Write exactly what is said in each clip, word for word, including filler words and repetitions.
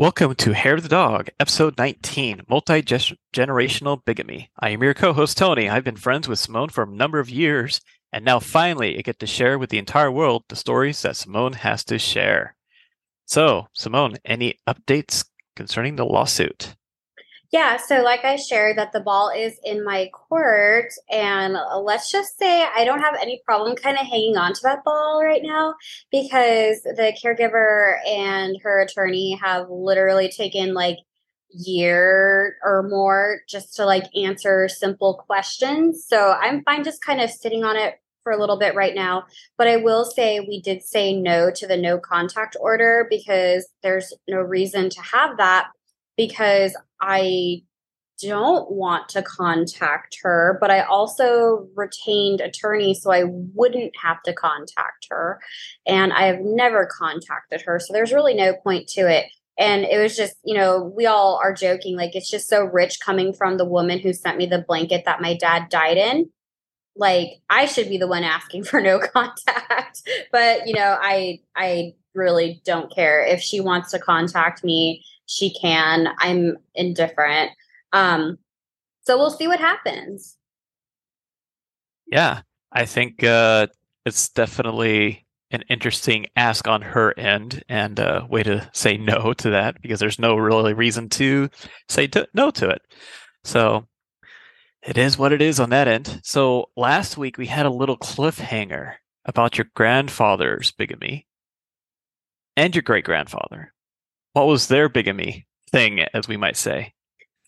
Welcome to Hair of the Dog, episode nineteen, Multi-Generational Bigamy. I am your co-host, Tony. I've been friends with Simone for a number of years, and now finally I get to share with the entire world the stories that Simone has to share. So, Simone, any updates concerning the lawsuit? Yeah, so like I shared, that the ball is in my court, and let's just say I don't have any problem kind of hanging on to that ball right now because the caregiver and her attorney have literally taken like year or more just to like answer simple questions. So I'm fine just kind of sitting on it for a little bit right now. But I will say we did say no to the no contact order because there's no reason to have that, because I don't want to contact her, but I also retained attorney so I wouldn't have to contact her. And I have never contacted her. So there's really no point to it. And it was just, you know, we all are joking. Like, it's just so rich coming from the woman who sent me the blanket that my dad died in. Like, I should be the one asking for no contact. But, you know, I I really don't care. If she wants to contact me, she can. I'm indifferent. Um, so we'll see what happens. Yeah, I think uh, it's definitely an interesting ask on her end, and a uh, way to say no to that, because there's no really reason to say to- no to it. So it is what it is on that end. So last week we had a little cliffhanger about your grandfather's bigamy and your great-grandfather. What was their bigamy thing, as we might say?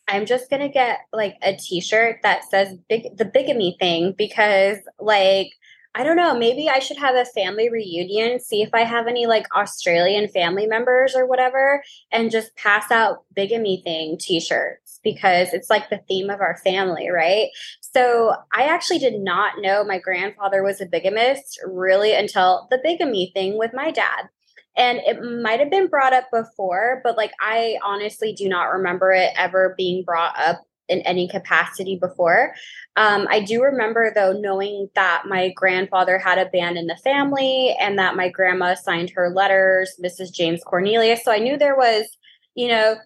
I'm just going to get like a t-shirt that says big, the bigamy thing, because like, I don't know, maybe I should have a family reunion, see if I have any like Australian family members or whatever, and just pass out bigamy thing t-shirts, because it's like the theme of our family, right? So I actually did not know my grandfather was a bigamist really until the bigamy thing with my dad. And it might have been brought up before, but like, I honestly do not remember it ever being brought up in any capacity before. Um, I do remember, though, knowing that my grandfather had a band in the family and that my grandma signed her letters, Missus James Cornelius. So I knew there was, you know,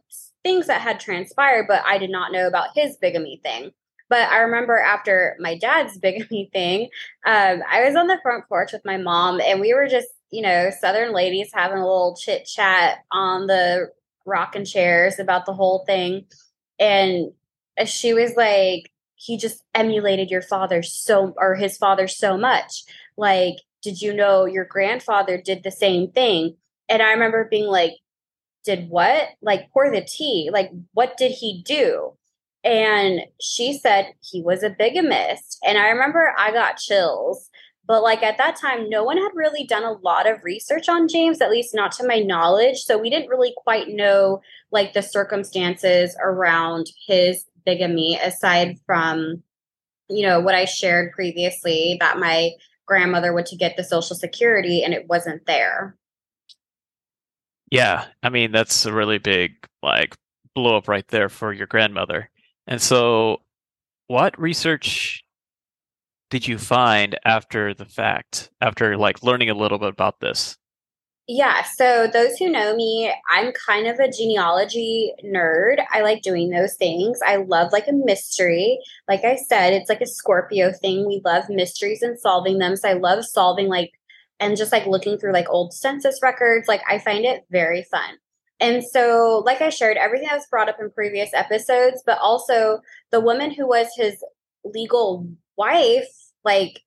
things that had transpired, but I did not know about his bigamy thing. But I remember after my dad's bigamy thing, um, I was on the front porch with my mom, and we were just, you know, Southern ladies having a little chit chat on the rocking chairs about the whole thing. And she was like, he just emulated your father so, or his father so much. Like, did you know your grandfather did the same thing? And I remember being like, did what? Like, pour the tea. Like, what did he do? And she said he was a bigamist. And I remember I got chills. But like, at that time, no one had really done a lot of research on James, at least not to my knowledge. So we didn't really quite know like the circumstances around his bigamy, aside from, you know, what I shared previously, that my grandmother went to get the Social Security and it wasn't there. Yeah, I mean, that's a really big like blow up right there for your grandmother. And so what research did you find after the fact, after like learning a little bit about this? Yeah. So those who know me, I'm kind of a genealogy nerd. I like doing those things. I love like a mystery. Like I said, it's like a Scorpio thing. We love mysteries and solving them. So I love solving like, and just like looking through like old census records. Like, I find it very fun. And so, like I shared, everything that was brought up in previous episodes, but also the woman who was his legal wife, like,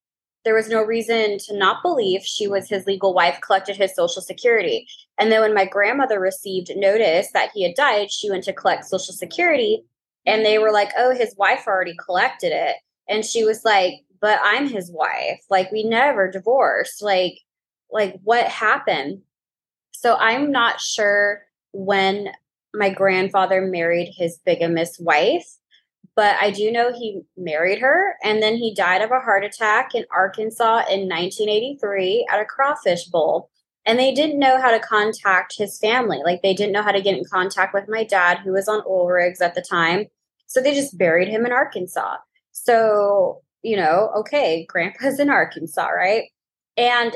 there was no reason to not believe she was his legal wife, collected his Social Security. And then when my grandmother received notice that he had died, she went to collect Social Security, and they were like, oh, his wife already collected it. And she was like, but I'm his wife. Like, we never divorced. Like, like what happened? So I'm not sure when my grandfather married his bigamist wife, but I do know he married her, and then he died of a heart attack in Arkansas in nineteen eighty-three at a crawfish bowl. And they didn't know how to contact his family. Like, they didn't know how to get in contact with my dad, who was on oil rigs at the time. So they just buried him in Arkansas. So, you know, okay, grandpa's in Arkansas, right? And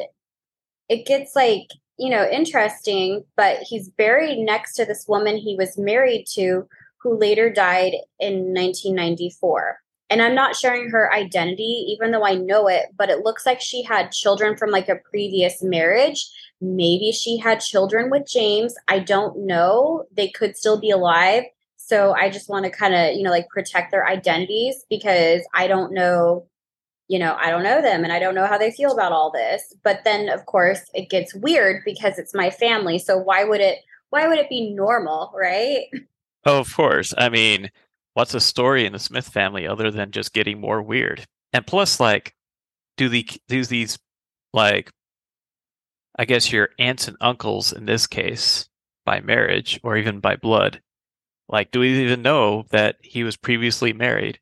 it gets like you know, interesting, but he's buried next to this woman he was married to who later died in nineteen ninety-four. And I'm not sharing her identity, even though I know it, but it looks like she had children from like a previous marriage. Maybe she had children with James. I don't know. They could still be alive. So I just want to kind of, you know, like protect their identities because I don't know, you know, I don't know them and I don't know how they feel about all this. But then, of course, it gets weird because it's my family. So why would it why would it be normal? Right. Oh, of course. I mean, what's a story in the Smith family other than just getting more weird? And plus, like, do the do these, like, I guess your aunts and uncles in this case, by marriage or even by blood, like, do we even know that he was previously married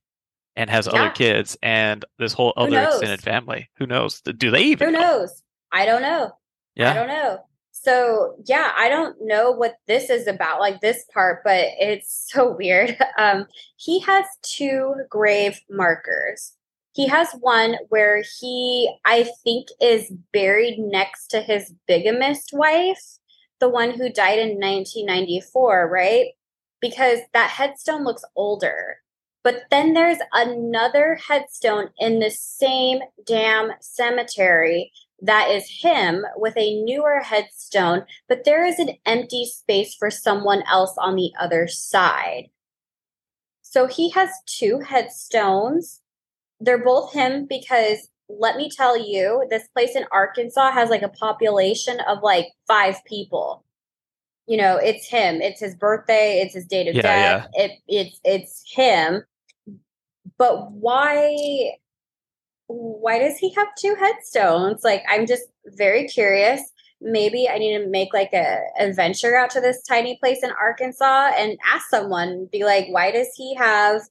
and has yeah. other kids and this whole other extended family? Who knows? Do they even Who knows? Know? I don't know. Yeah. I don't know. So, yeah, I don't know what this is about, like this part, but it's so weird. Um, he has two grave markers. He has one where he, I think, is buried next to his bigamist wife, the one who died in nineteen ninety-four, right? Because that headstone looks older. But then there's another headstone in the same damn cemetery that is him with a newer headstone, but there is an empty space for someone else on the other side. So he has two headstones. They're both him because, let me tell you, this place in Arkansas has like a population of like five people. You know, it's him. It's his birthday. It's his date of yeah, death. Yeah. It, it's it's him. But why... why does he have two headstones? Like, I'm just very curious. Maybe I need to make like a adventure out to this tiny place in Arkansas and ask someone, be like, why does he have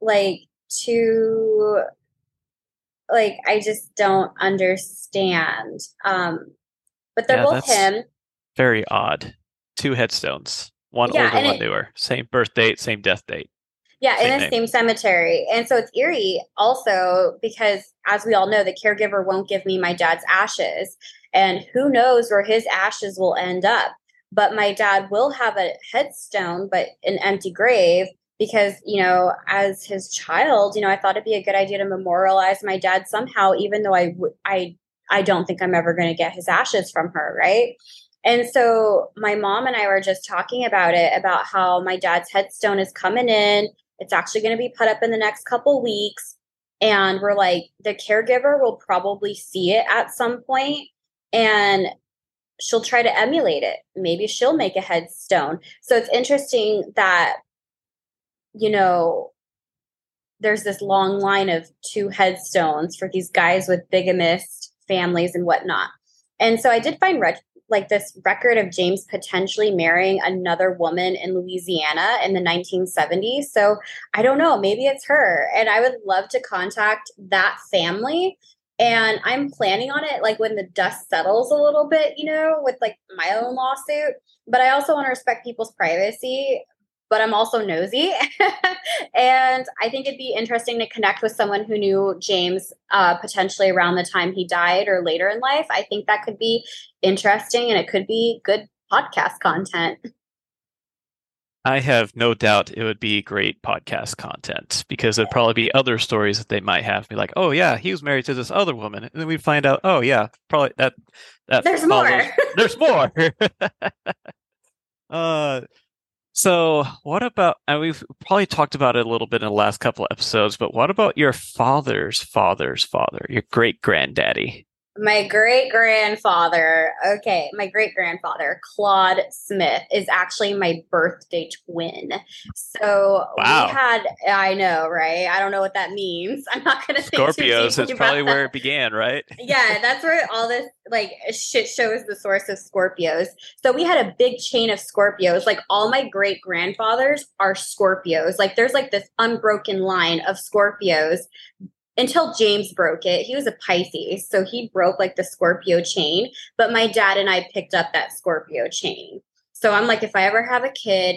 like two, like, I just don't understand. Um, but they're yeah, both him. Very odd. Two headstones, one yeah, older, one it, newer, same birth date, same death date. Yeah, same in the name. Same cemetery. And so it's eerie also because, as we all know, the caregiver won't give me my dad's ashes. And who knows where his ashes will end up. But my dad will have a headstone, but an empty grave because, you know, as his child, you know, I thought it'd be a good idea to memorialize my dad somehow, even though I, w- I, I don't think I'm ever going to get his ashes from her, right? And so my mom and I were just talking about it, about how my dad's headstone is coming in. It's actually going to be put up in the next couple weeks. And we're like, the caregiver will probably see it at some point and she'll try to emulate it. Maybe she'll make a headstone. So it's interesting that, you know, there's this long line of two headstones for these guys with bigamist families and whatnot. And so I did find red. like this record of James potentially marrying another woman in Louisiana in the nineteen seventies. So I don't know, maybe it's her. And I would love to contact that family. And I'm planning on it, like when the dust settles a little bit, you know, with like my own lawsuit, but I also want to respect people's privacy, but I'm also nosy. And I think it'd be interesting to connect with someone who knew James uh, potentially around the time he died or later in life. I think that could be interesting and it could be good podcast content. I have no doubt it would be great podcast content because there'd probably be other stories that they might have. Be like, oh yeah, he was married to this other woman. And then we'd find out, oh yeah, probably that. that There's follows. more. There's more. uh, So what about, and we've probably talked about it a little bit in the last couple of episodes, but what about your father's father's father, your great-granddaddy? My great-grandfather, okay, my great-grandfather, Claude Smith, is actually my birthday twin. So wow. we had, I know, right? I don't know what that means. I'm not going to think Scorpios, too deeply about that. That's probably where it began, right? Yeah, that's where all this, like, shit show is the source of Scorpios. So we had a big chain of Scorpios. Like, all my great-grandfathers are Scorpios. Like, there's, like, this unbroken line of Scorpios. Until James broke it. He was a Pisces, so he broke like the Scorpio chain, but my dad and I picked up that Scorpio chain. So I'm like, if I ever have a kid,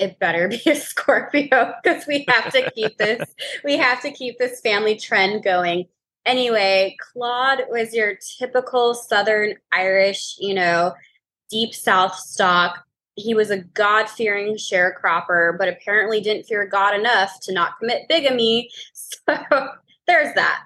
it better be a Scorpio because we have to keep this, we have to keep this family trend going. Anyway, Claude was your typical Southern Irish, you know, deep South stock. He was a God-fearing sharecropper, but apparently didn't fear God enough to not commit bigamy. So there's that.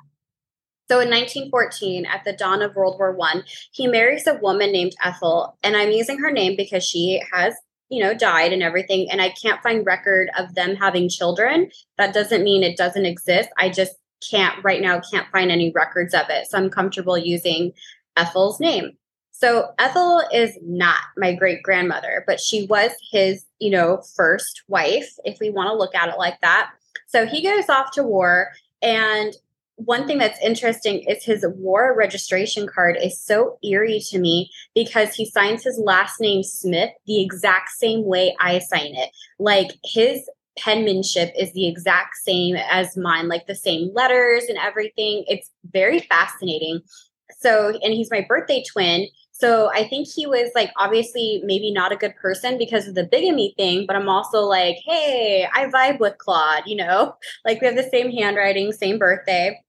So in nineteen fourteen, at the dawn of World War One, he marries a woman named Ethel. And I'm using her name because she has, you know, died and everything. And I can't find record of them having children. That doesn't mean it doesn't exist. I just can't right now, can't find any records of it. So I'm comfortable using Ethel's name. So Ethel is not my great-grandmother, but she was his, you know, first wife, if we want to look at it like that. So he goes off to war. And one thing that's interesting is his war registration card is so eerie to me because he signs his last name Smith the exact same way I sign it. Like his penmanship is the exact same as mine, like the same letters and everything. It's very fascinating. So, and he's my birthday twin. So I think he was like, obviously maybe not a good person because of the bigamy thing, but I'm also like, hey, I vibe with Claude, you know, like we have the same handwriting, same birthday.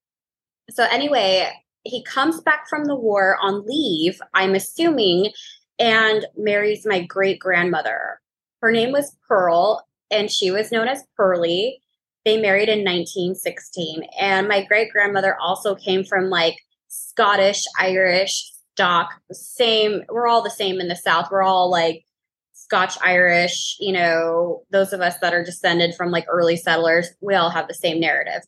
So anyway, he comes back from the war on leave, I'm assuming, and marries my great-grandmother. Her name was Pearl, and she was known as Pearlie. They married in nineteen sixteen. And my great-grandmother also came from like Scottish, Irish stock, same, we're all the same in the South. We're all like Scotch, Irish, you know, those of us that are descended from like early settlers, we all have the same narrative.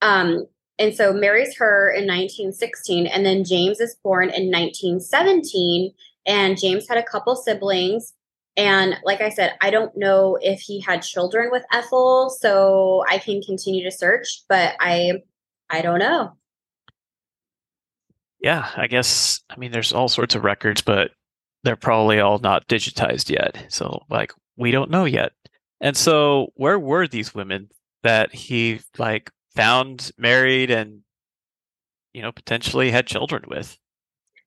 Um, and so marries her in nineteen sixteen, and then James is born in nineteen seventeen, and James had a couple siblings. And like I said, I don't know if he had children with Ethel, so I can continue to search, but I, I don't know. Yeah, I guess, I mean, there's all sorts of records, but they're probably all not digitized yet. So, like, we don't know yet. And so, where were these women that he, like, found, married, and, you know, potentially had children with?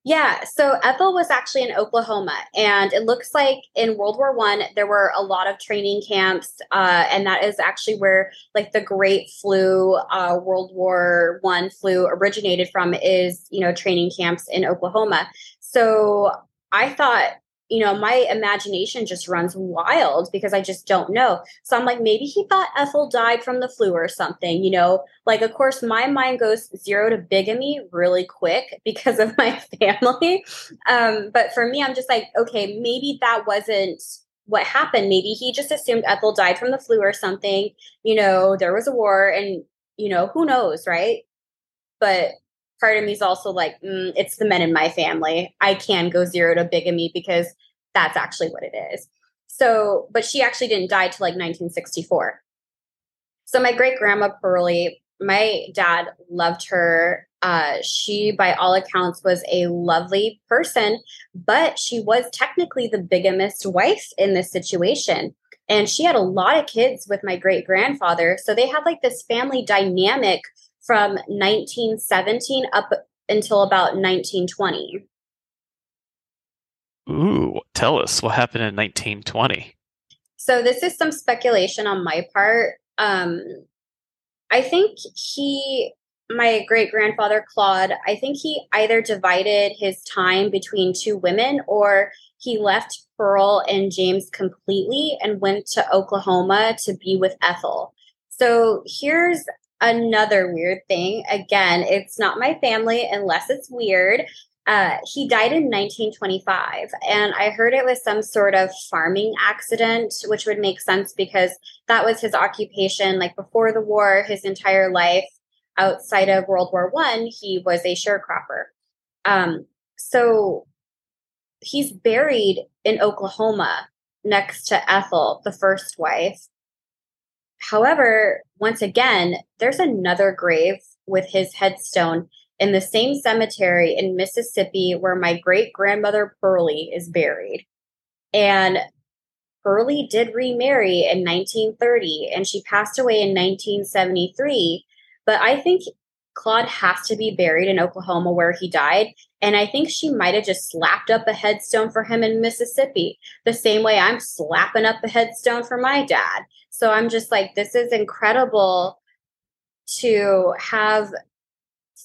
Yeah, so Ethel was actually in Oklahoma. And it looks like in World War One, there were a lot of training camps. Uh, and that is actually where, like, the great flu, uh, World War One flu originated from is, you know, training camps in Oklahoma. So I thought, you know, my imagination just runs wild because I just don't know. So I'm like, maybe he thought Ethel died from the flu or something, you know, like, of course, my mind goes zero to bigamy really quick because of my family. Um, but for me, I'm just like, okay, maybe that wasn't what happened. Maybe he just assumed Ethel died from the flu or something, you know, there was a war and, you know, who knows, right? But part of me is also like, mm, it's the men in my family. I can go zero to bigamy because that's actually what it is. So, but she actually didn't die till like nineteen sixty-four. So my great grandma Pearlie, my dad loved her. Uh, she, by all accounts, was a lovely person, but she was technically the bigamist wife in this situation. And she had a lot of kids with my great grandfather. So they had like this family dynamic from nineteen seventeen up until about nineteen twenty. Ooh, tell us what happened in nineteen twenty. So this is some speculation on my part. Um, I think he, my great-grandfather Claude, I think he either divided his time between two women or he left Pearl and James completely and went to Oklahoma to be with Ethel. So here's another weird thing. Again, it's not my family unless it's weird. Uh, he died in nineteen twenty-five, and I heard it was some sort of farming accident, which would make sense because that was his occupation. Like before the war, his entire life outside of World War One, he was a sharecropper. Um, so he's buried in Oklahoma next to Ethel, the first wife. However, once again, there's another grave with his headstone in the same cemetery in Mississippi where my great-grandmother Pearlie is buried. And Pearlie did remarry in nineteen thirty, and she passed away in nineteen seventy-three. But I think Claude has to be buried in Oklahoma where he died. And I think she might have just slapped up a headstone for him in Mississippi, the same way I'm slapping up a headstone for my dad. So I'm just like, this is incredible to have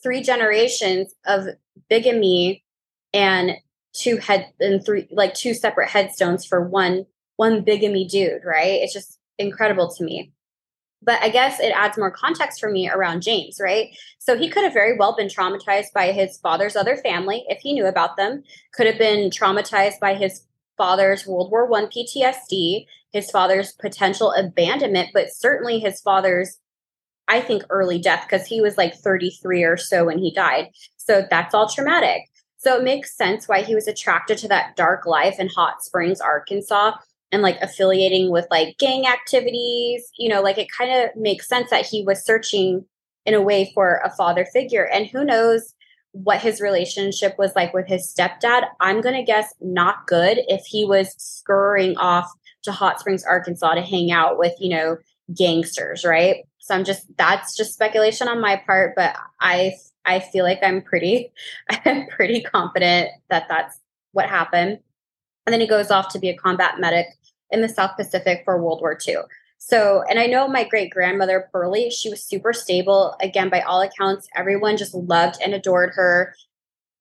three generations of bigamy and two head and three, like two separate headstones for one, one bigamy dude. Right. It's just incredible to me. But I guess it adds more context for me around James, right? So he could have very well been traumatized by his father's other family, if he knew about them, could have been traumatized by his father's World War One P T S D, his father's potential abandonment, but certainly his father's, I think, early death, because he was like thirty-three or so when he died. So that's all traumatic. So it makes sense why he was attracted to that dark life in Hot Springs, Arkansas, and like affiliating with like gang activities, you know, like it kind of makes sense that he was searching in a way for a father figure. And who knows what his relationship was like with his stepdad. I'm going to guess not good, if he was scurrying off to Hot Springs, Arkansas to hang out with, you know, gangsters. Right. So I'm just, that's just speculation on my part, but I, I feel like I'm pretty, I'm pretty confident that that's what happened. And then he goes off to be a combat medic in the South Pacific for World War Two. So, and I know my great grandmother, Pearlie, she was super stable. Again, by all accounts, everyone just loved and adored her.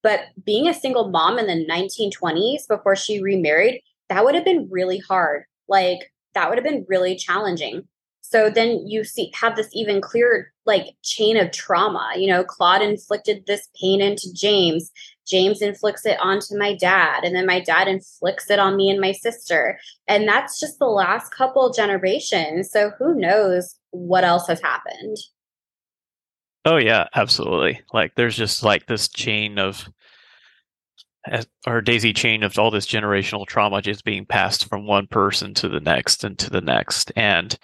But being a single mom in the nineteen twenties before she remarried, that would have been really hard. Like, that would have been really challenging. So then you see, have this even clearer, like, chain of trauma. You know, Claude inflicted this pain into James. James inflicts it onto my dad, and then my dad inflicts it on me and my sister. And that's just the last couple generations. So who knows what else has happened? Oh, yeah, absolutely. Like, there's just like this chain of, or daisy chain of all this generational trauma just being passed from one person to the next and to the next. And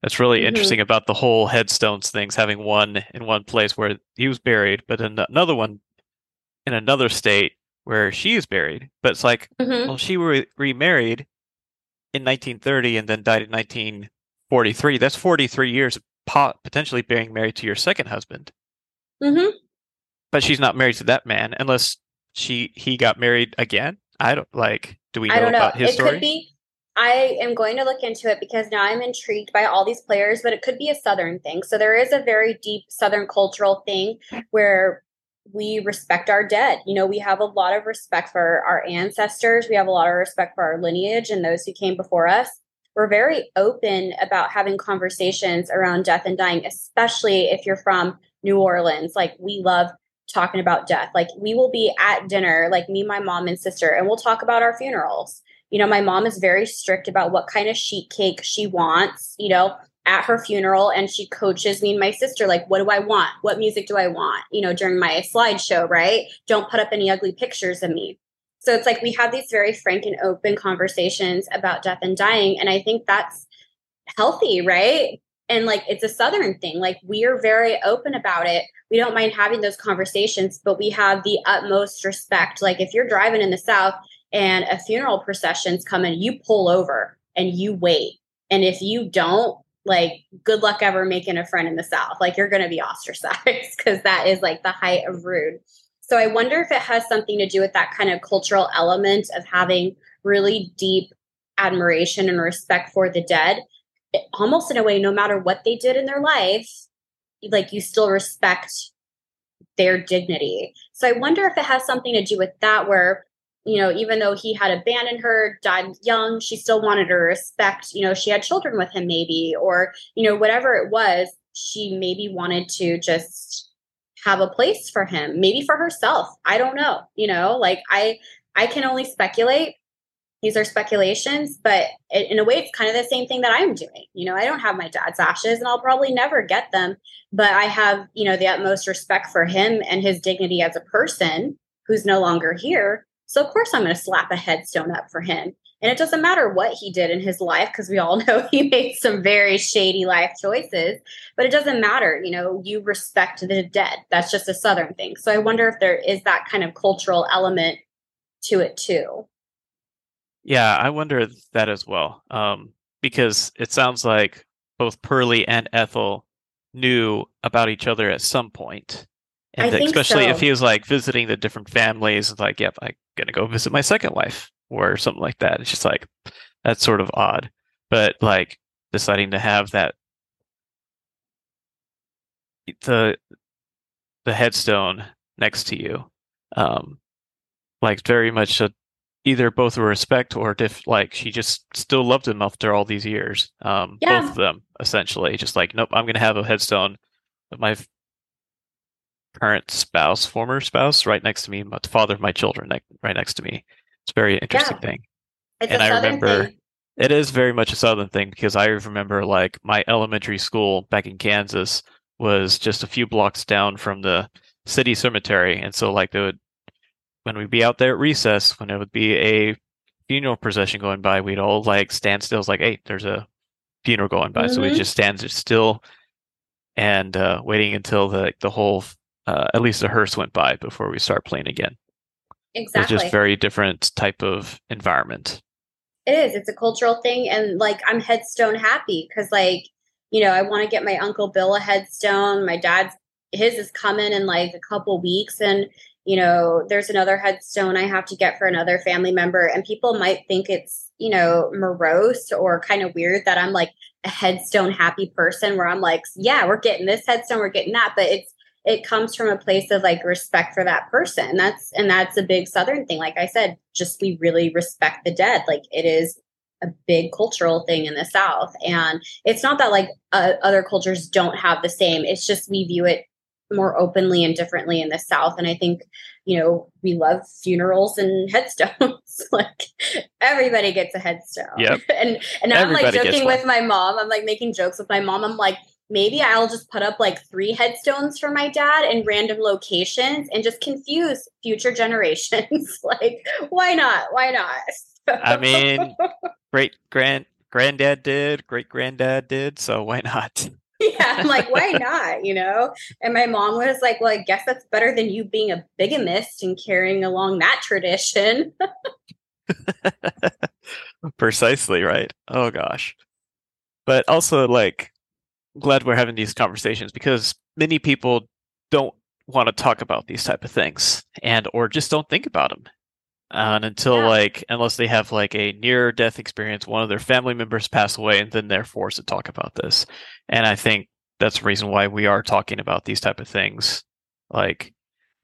that's really mm-hmm. interesting about the whole headstones things, having one in one place where he was buried, but in another one, in another state where she is buried. But it's like, mm-hmm. well, she re- remarried in nineteen thirty and then died in nineteen forty-three. That's forty-three years pot- potentially being married to your second husband. Mm-hmm. But she's not married to that man unless she he got married again. I don't like. Do we know, I don't know. About his it story? Could be, I am going to look into it because now I'm intrigued by all these players. But it could be a Southern thing. So there is a very deep Southern cultural thing where we respect our dead. You know, we have a lot of respect for our ancestors. We have a lot of respect for our lineage and those who came before us. We're very open about having conversations around death and dying, especially if you're from New Orleans. Like, we love talking about death. Like, we will be at dinner, like me, my mom and sister, and we'll talk about our funerals. You know, my mom is very strict about what kind of sheet cake she wants, you know, at her funeral, and she coaches me and my sister, like, what do I want? What music do I want? You know, during my slideshow, right? Don't put up any ugly pictures of me. So it's like we have these very frank and open conversations about death and dying. And I think that's healthy, right? And like, it's a Southern thing. Like, we are very open about it. We don't mind having those conversations, but we have the utmost respect. Like, if you're driving in the South and a funeral procession's coming, you pull over and you wait. And if you don't, like, good luck ever making a friend in the South. Like, you're going to be ostracized because that is like the height of rude. So I wonder if it has something to do with that kind of cultural element of having really deep admiration and respect for the dead. It, almost in a way, no matter what they did in their life, like, you still respect their dignity. So I wonder if it has something to do with that, where, you know, even though he had abandoned her, died young, she still wanted her respect. You know, she had children with him maybe, or, you know, whatever it was, she maybe wanted to just have a place for him, maybe for herself. I don't know. You know, like, I, I can only speculate. These are speculations, but in a way, it's kind of the same thing that I'm doing. You know, I don't have my dad's ashes and I'll probably never get them, but I have, you know, the utmost respect for him and his dignity as a person who's no longer here. So of course I'm going to slap a headstone up for him. And it doesn't matter what he did in his life, because we all know he made some very shady life choices, but it doesn't matter. You know, you respect the dead. That's just a Southern thing. So I wonder if there is that kind of cultural element to it too. Yeah, I wonder that as well, um, because it sounds like both Pearlie and Ethel knew about each other at some point. And I especially so. If he was like visiting the different families, it's like, yep, I'm going to go visit my second wife or something like that. It's just like, that's sort of odd. But like, deciding to have that, the, the headstone next to you. Um, like very much a, either both a respect or if like she just still loved him after all these years. Um, yeah. Both of them, essentially. Just like, nope, I'm going to have a headstone of my f- current spouse, former spouse, right next to me, the father of my children ne- right next to me. It's a very interesting yeah. thing. It's and a I remember thing. It is very much a Southern thing, because I remember like my elementary school back in Kansas was just a few blocks down from the city cemetery. And so like they would, when we'd be out there at recess, when it would be a funeral procession going by, we'd all like stand still. It's like, hey, there's a funeral going by. Mm-hmm. So we just stand still and uh, waiting until the, the whole, uh, at least the hearse went by before we start playing again. Exactly. It's just very different type of environment. It is. It's a cultural thing. And like, I'm headstone happy because like, you know, I want to get my Uncle Bill a headstone. My dad's, his is coming in like a couple weeks. And, you know, there's another headstone I have to get for another family member. And people might think it's, you know, morose or kind of weird that I'm like a headstone happy person where I'm like, yeah, we're getting this headstone, we're getting that. But it's, it comes from a place of like respect for that person. And that's, and that's a big Southern thing. Like I said, just, we really respect the dead. Like it is a big cultural thing in the South. And it's not that like uh, other cultures don't have the same, it's just, we view it more openly and differently in the South. And I think, you know, we love funerals and headstones. Like everybody gets a headstone. Yep. and and now I'm like joking with my mom. I'm like making jokes with my mom. I'm like, maybe I'll just put up like three headstones for my dad in random locations and just confuse future generations. Like, why not? Why not? So. I mean, great grand granddad did, great granddad did. So why not? Yeah. I'm like, why not? You know? And my mom was like, well, I guess that's better than you being a bigamist and carrying along that tradition. Precisely. Right. Oh gosh. But also like, glad we're having these conversations because many people don't want to talk about these type of things and or just don't think about them uh, and until yeah. like unless they have like a near death experience, one of their family members pass away, and then they're forced to talk about this. And I think that's the reason why we are talking about these type of things, like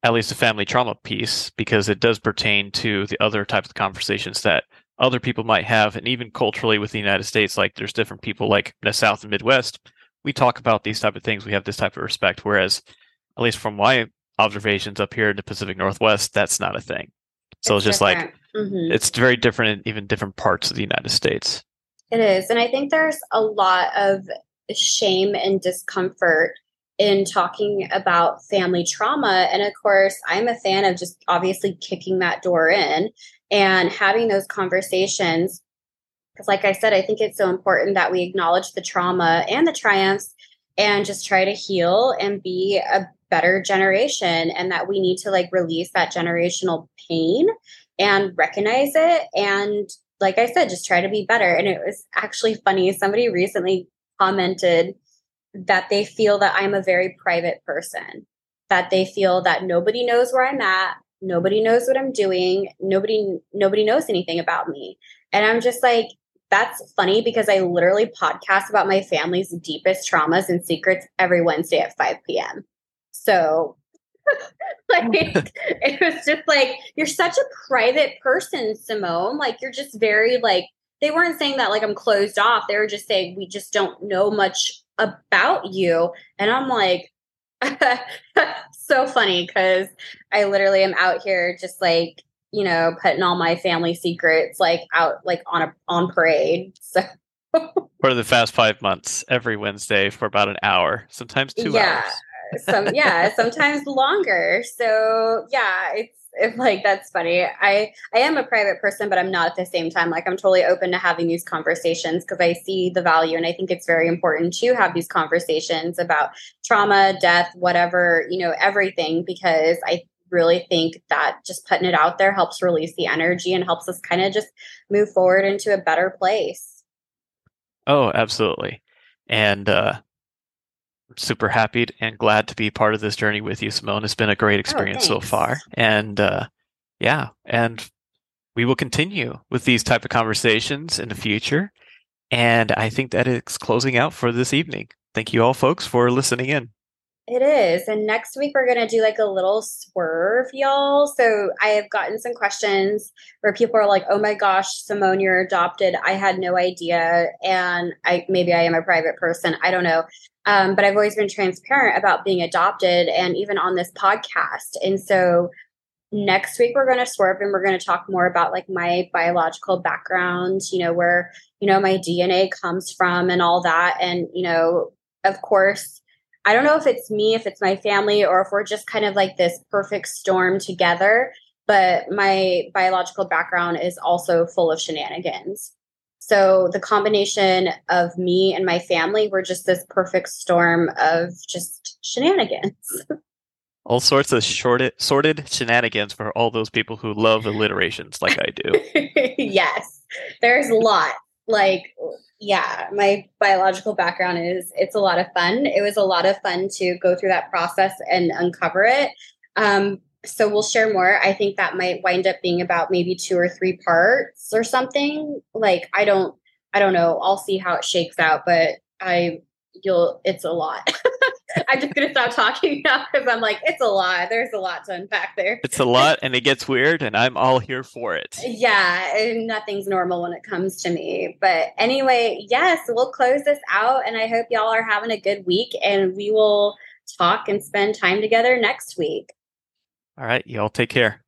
at least the family trauma piece, because it does pertain to the other types of conversations that other people might have. And even culturally with the United States, like there's different people like the South and Midwest. We talk about these type of things. We have this type of respect. Whereas, at least from my observations up here in the Pacific Northwest, that's not a thing. So it's, it's just different. Like, mm-hmm. It's very different in even different parts of the United States. It is. And I think there's a lot of shame and discomfort in talking about family trauma. And of course, I'm a fan of just obviously kicking that door in and having those conversations. Because like I said, I think it's so important that we acknowledge the trauma and the triumphs and just try to heal and be a better generation, and that we need to like release that generational pain and recognize it. And like I said, just try to be better. And it was actually funny. Somebody recently commented that they feel that I'm a very private person, that they feel that nobody knows where I'm at. Nobody knows what I'm doing. Nobody, nobody knows anything about me. And I'm just like, that's funny because I literally podcast about my family's deepest traumas and secrets every Wednesday at five p.m. So like, it was just like, you're such a private person, Simone. Like, you're just very like, they weren't saying that like I'm closed off. They were just saying, we just don't know much about you. And I'm like, so funny because I literally am out here just like, you know, putting all my family secrets like out, like on a, on parade. So for the past five months, every Wednesday for about an hour, sometimes two yeah, hours. some, yeah. Sometimes longer. So yeah, it's, it's like, that's funny. I, I am a private person, but I'm not at the same time. Like I'm totally open to having these conversations because I see the value. And I think it's very important to have these conversations about trauma, death, whatever, you know, everything, because I really think that just putting it out there helps release the energy and helps us kind of just move forward into a better place. Oh, absolutely. And, uh, super happy and glad to be part of this journey with you, Simone. It's been a great experience oh, so far. And uh, yeah, and we will continue with these type of conversations in the future. And I think that it's closing out for this evening. Thank you all folks for listening in. It is. And next week, we're going to do like a little swerve, y'all. So I have gotten some questions where people are like, oh my gosh, Simone, you're adopted. I had no idea. And I maybe I am a private person. I don't know. Um, but I've always been transparent about being adopted and even on this podcast. And so next week, we're going to swerve and we're going to talk more about like my biological background, you know, where, you know, my D N A comes from and all that. And, you know, of course, I don't know if it's me, if it's my family, or if we're just kind of like this perfect storm together, but my biological background is also full of shenanigans. So the combination of me and my family, we're just this perfect storm of just shenanigans. All sorts of shorted, sorted shenanigans for all those people who love alliterations like I do. Yes, there's a lot. Like, yeah, my biological background is, it's a lot of fun. It was a lot of fun to go through that process and uncover it. Um, so we'll share more. I think that might wind up being about maybe two or three parts or something. Like, I don't, I don't know. I'll see how it shakes out, but I, you'll, it's a lot. I'm just going to stop talking now because I'm like, it's a lot. There's a lot to unpack there. It's a lot and it gets weird and I'm all here for it. Yeah. And nothing's normal when it comes to me. But anyway, yes, we'll close this out and I hope y'all are having a good week and we will talk and spend time together next week. All right. Y'all take care.